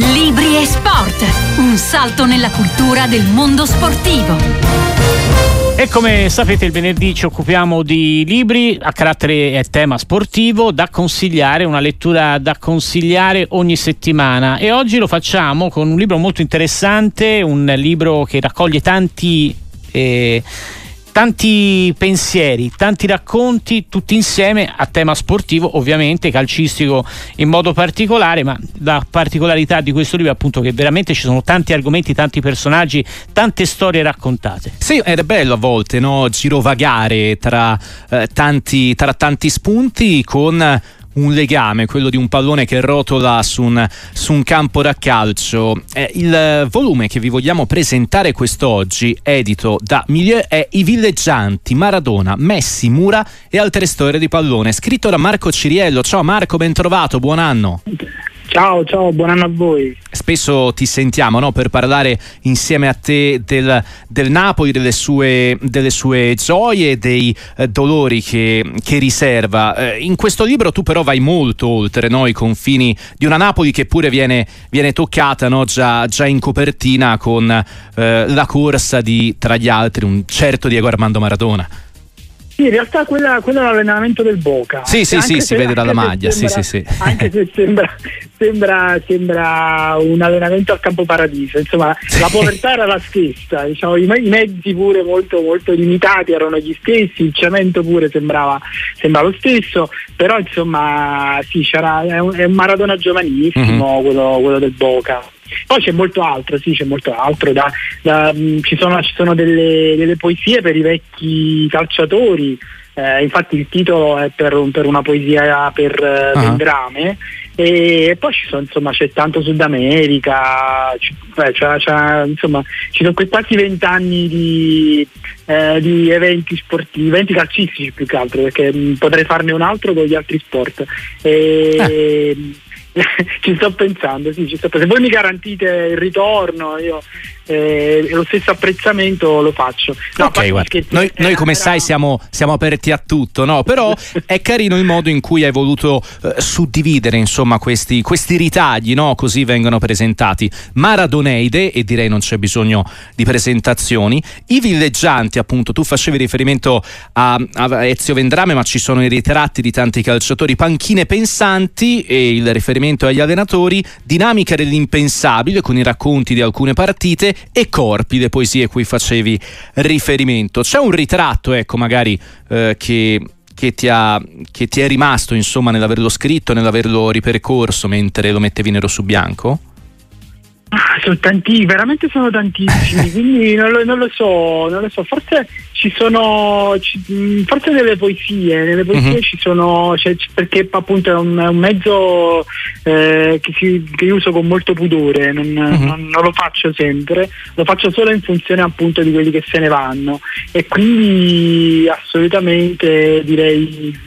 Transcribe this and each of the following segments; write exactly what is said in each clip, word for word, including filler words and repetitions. Libri e Sport, un salto nella cultura del mondo sportivo. E come sapete il venerdì ci occupiamo di libri a carattere e tema sportivo da consigliare, una lettura da consigliare ogni settimana, e oggi lo facciamo con un libro molto interessante, un libro che raccoglie tanti... Eh, tanti pensieri, tanti racconti, tutti insieme a tema sportivo, ovviamente calcistico in modo particolare, ma la particolarità di questo libro è appunto che veramente ci sono tanti argomenti, tanti personaggi, tante storie raccontate. Sì, ed è bello a volte, no? Girovagare tra, eh, tanti, tra tanti spunti con un legame, quello di un pallone che rotola su un, su un campo da calcio. Eh, il volume che vi vogliamo presentare quest'oggi, edito da Milieu, è I villeggianti, Maradona, Messi, Mura e altre storie di pallone, scritto da Marco Ciriello. Ciao Marco, ben trovato, buon anno. Ciao, ciao, buon anno a voi. Spesso ti sentiamo, no, per parlare insieme a te del, del Napoli, delle sue, delle sue gioie, dei eh, dolori che, che riserva. Eh, in questo libro tu però vai molto oltre, no, i confini di una Napoli che pure viene, viene toccata, no, già, già in copertina con eh, la corsa di, tra gli altri, un certo Diego Armando Maradona. Sì, in realtà quella, quello è l'allenamento del Boca. Sì, sì, sì, se, si vede dalla maglia, sembra, sì, sì, sì. Anche se sembra, sembra, sembra un allenamento al Campoparadiso, insomma, sì. La povertà era la stessa, diciamo, i mezzi pure molto, molto limitati erano gli stessi, il cemento pure sembrava, sembrava lo stesso, però insomma, sì, c'era, è un, è un Maradona giovanissimo, mm-hmm. quello, quello del Boca. Poi c'è molto altro, sì, c'è molto altro da, da, mh, ci sono, ci sono delle, delle poesie per i vecchi calciatori, eh, infatti il titolo è per, per una poesia per uh-huh. Vendrame, e poi ci sono, insomma, c'è tanto Sud America, c'è, c'è, c'è, insomma, ci sono quei quasi vent'anni di, eh, di eventi sportivi, eventi calcistici più che altro, perché mh, potrei farne un altro con gli altri sport. E, eh. Ci sto pensando, sì, ci sto pensando. Se voi mi garantite il ritorno, io eh, lo stesso apprezzamento lo faccio. No, okay, guarda, noi, noi come era... sai siamo, siamo aperti a tutto, no? Però è carino il modo in cui hai voluto eh, suddividere, insomma, questi, questi ritagli, no? Così vengono presentati. Maradoneide, e direi non c'è bisogno di presentazioni. I villeggianti, appunto, tu facevi riferimento a, a Ezio Vendrame, ma ci sono i ritratti di tanti calciatori, panchine pensanti e il riferimento agli allenatori, dinamica dell'impensabile con i racconti di alcune partite e corpi, le poesie cui facevi riferimento. C'è un ritratto, ecco, magari eh, che, che, ti ha, che ti è rimasto, insomma, nell'averlo scritto, nell'averlo ripercorso mentre lo mettevi nero su bianco? Ah, sono tanti, veramente sono tantissimi, quindi non lo, non lo so, non lo so, forse ci sono, ci, forse nelle poesie, nelle poesie mm-hmm. ci sono, cioè, perché appunto è un, è un mezzo eh, che, si, che uso con molto pudore, non, mm-hmm. non, non lo faccio sempre, lo faccio solo in funzione appunto di quelli che se ne vanno, e quindi assolutamente direi...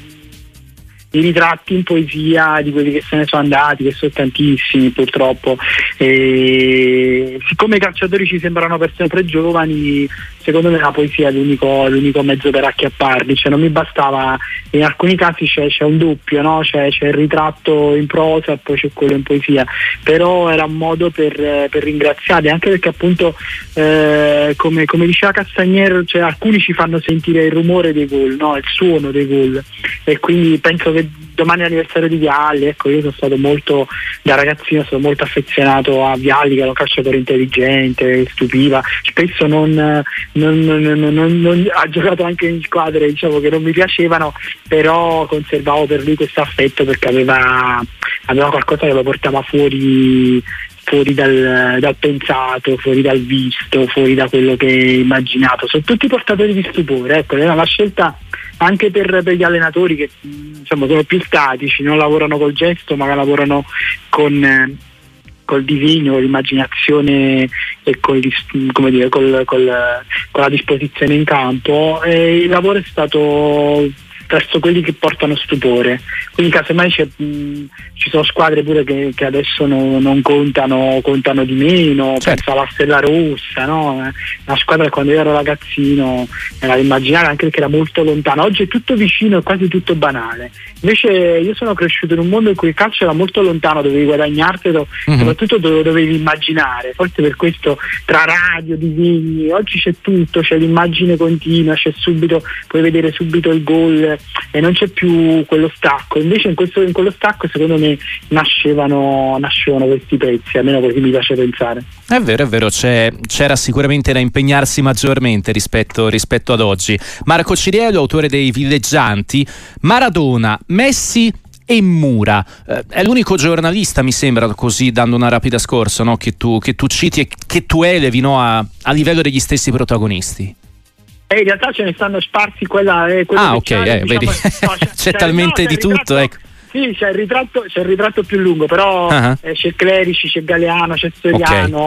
i ritratti in poesia di quelli che se ne sono andati, che sono tantissimi purtroppo, e siccome i calciatori ci sembrano persone pre giovani, secondo me la poesia è l'unico, l'unico mezzo per acchiapparli, cioè non mi bastava, in alcuni casi c'è, c'è un doppio, no? C'è, c'è il ritratto in prosa e poi c'è quello in poesia, però era un modo per, per ringraziarli, anche perché appunto eh, come, come diceva Castagnero, cioè, alcuni ci fanno sentire il rumore dei gol, no? Il suono dei gol, e quindi penso che domani è l'anniversario di Vialli, ecco, io sono stato molto, da ragazzino sono molto affezionato a Vialli, che era un calciatore intelligente, stupiva, spesso non, non, non, non, non, non ha giocato anche in squadre, diciamo, che non mi piacevano, però conservavo per lui questo affetto perché aveva, aveva qualcosa che lo portava fuori fuori dal, dal pensato, fuori dal visto, fuori da quello che è immaginato. Sono tutti portatori di stupore, ecco, era una scelta anche per, per gli allenatori che, insomma, sono più statici, non lavorano col gesto ma lavorano con eh, col disegno, con l'immaginazione e col, come dire, col, col, con la disposizione in campo, e il lavoro è stato verso quelli che portano stupore, quindi casomai c'è, mh, ci sono squadre pure che, che adesso no, non contano contano di meno, certo. Penso alla Stella Rossa, no? La squadra che quando io ero ragazzino me la immaginavo, anche perché era molto lontana, oggi è tutto vicino e quasi tutto banale, invece io sono cresciuto in un mondo in cui il calcio era molto lontano, dovevi guadagnartelo, mm-hmm. soprattutto dove dovevi immaginare, forse per questo tra radio, disegni, oggi c'è tutto, c'è l'immagine continua, c'è subito, puoi vedere subito il gol e non c'è più quello stacco, invece in, questo, in quello stacco secondo me nascevano, nascevano questi pezzi, almeno così mi piace pensare. È vero, è vero, c'è, c'era sicuramente da impegnarsi maggiormente rispetto, rispetto ad oggi. Marco Ciriello, autore dei Villeggianti, Maradona, Messi e Mura, eh, è l'unico giornalista, mi sembra, così dando una rapida scorsa, no? che, tu, che tu citi e che tu elevi, no? a, a livello degli stessi protagonisti. Eh, in realtà ce ne stanno sparsi quella eh, ah ok eh, diciamo, vedi. No, c'è, c'è talmente no, c'è di ritratto, tutto ecco. Sì, c'è il ritratto c'è il ritratto più lungo, però uh-huh. eh, c'è Clerici, c'è Galeano, c'è Soriano,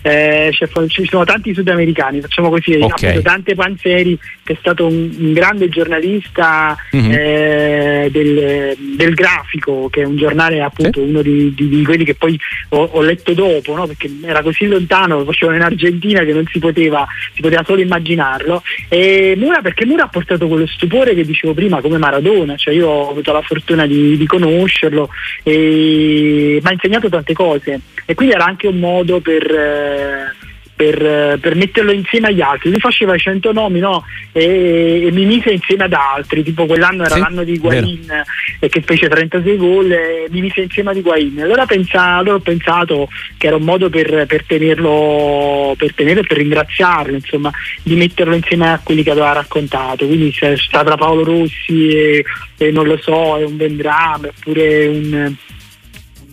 okay. eh, c'è, ci sono tanti sudamericani, facciamo così, okay. Dante Panzeri, che è stato un, un grande giornalista uh-huh. eh, del, del Grafico, che è un giornale appunto sì. uno di, di, di quelli che poi ho, ho letto dopo, no? Perché era così lontano, lo facevano in Argentina che non si poteva si poteva solo immaginarlo. E Mura, perché Mura ha portato quello stupore che dicevo prima, come Maradona, cioè io ho avuto la fortuna di, di conoscerlo e mi ha insegnato tante cose, e quindi era anche un modo per eh... Per, per metterlo insieme agli altri. Lui faceva i cento nomi, no? e, e mi mise insieme ad altri, tipo quell'anno era sì, l'anno di Guain, eh, che fece trentasei gol, eh, mi mise insieme di Guain, allora, pensa, allora ho pensato che era un modo per, per tenerlo per tenere, per ringraziarlo, insomma, di metterlo insieme a quelli che aveva raccontato, quindi c'è stato Paolo Rossi e, e non lo so, è un Vendrame, oppure un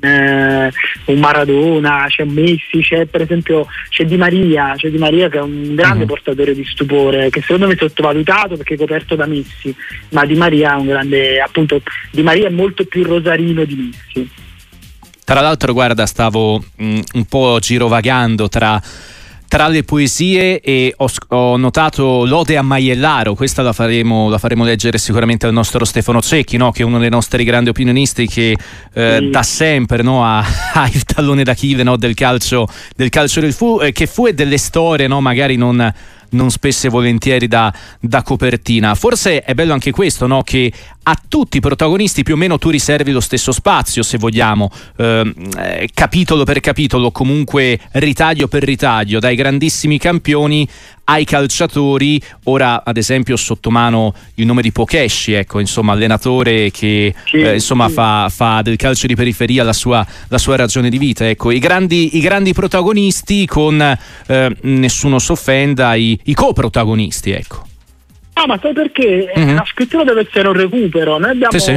un Maradona, c'è Messi, c'è per esempio c'è Di Maria, c'è Di Maria che è un grande uh-huh. portatore di stupore, che secondo me è sottovalutato perché è coperto da Messi, ma Di Maria è un grande, appunto Di Maria è molto più rosarino di Messi. Tra l'altro, guarda, stavo mh, un po' girovagando tra tra le poesie e ho, ho notato l'ode a Maiellaro, questa la faremo, la faremo leggere sicuramente al nostro Stefano Cecchi, no? Che è uno dei nostri grandi opinionisti che eh, sì. da sempre, no? ha, ha il tallone d'Achille, no? del calcio del calcio del fu, eh, che fu, e delle storie, no? magari non, non spesso e volentieri da, da copertina. Forse è bello anche questo, no? che a tutti i protagonisti più o meno tu riservi lo stesso spazio, se vogliamo, eh, capitolo per capitolo, comunque ritaglio per ritaglio, dai grandissimi campioni ai calciatori. Ora ad esempio sotto mano il nome di Pokeshi, ecco, insomma, allenatore che sì, eh, insomma sì. fa, fa del calcio di periferia la sua, la sua ragione di vita, ecco, i grandi, i grandi protagonisti con eh, nessuno s'offenda, i, i coprotagonisti, ecco. Ah, ma sai perché? Mm-hmm. La scrittura deve essere un recupero. Noi abbiamo, sì, sì.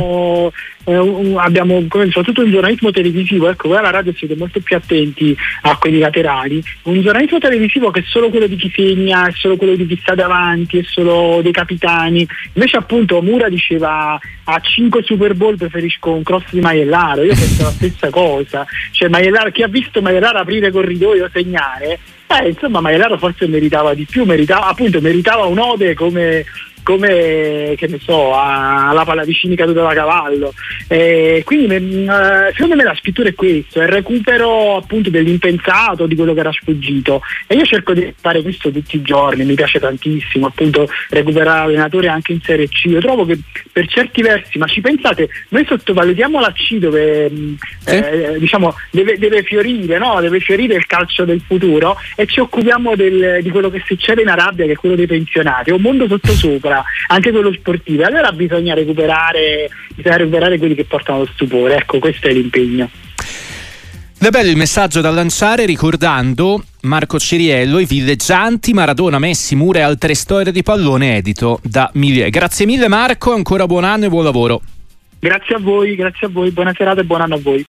Eh, un, abbiamo soprattutto un giornalismo televisivo, ecco, voi alla radio siete molto più attenti a quelli laterali, un giornalismo televisivo che è solo quello di chi segna, è solo quello di chi sta davanti, è solo dei capitani. Invece appunto Mura diceva a cinque Super Bowl preferisco un cross di Maiellaro, io penso la stessa cosa, cioè Maiellaro, chi ha visto Maiellaro aprire corridoio, segnare, Eh, insomma Maiellaro forse meritava di più, meritava appunto meritava un'ode come, come che ne so, alla Pallavicini caduta da cavallo, eh, quindi eh, secondo me la scrittura è questo, è il recupero appunto dell'impensato, di quello che era sfuggito, e io cerco di fare questo tutti i giorni, mi piace tantissimo appunto recuperare l'allenatore anche in Serie C. Io trovo che per certi versi, ma ci pensate, noi sottovalutiamo la C dove sì. eh, diciamo deve, deve fiorire, no? Deve fiorire il calcio del futuro, e ci occupiamo del, di quello che succede in Arabia, che è quello dei pensionati, è un mondo sotto sopra, anche quello sportivo, allora bisogna recuperare, bisogna recuperare quelli che portano lo stupore, ecco, questo è l'impegno. È bello il messaggio da lanciare, ricordando Marco Ciriello, I Villeggianti, Maradona, Messi, Mura e altre storie di pallone, edito da Milieu. Grazie mille Marco, ancora buon anno e buon lavoro. Grazie a voi, grazie a voi, buona serata e buon anno a voi.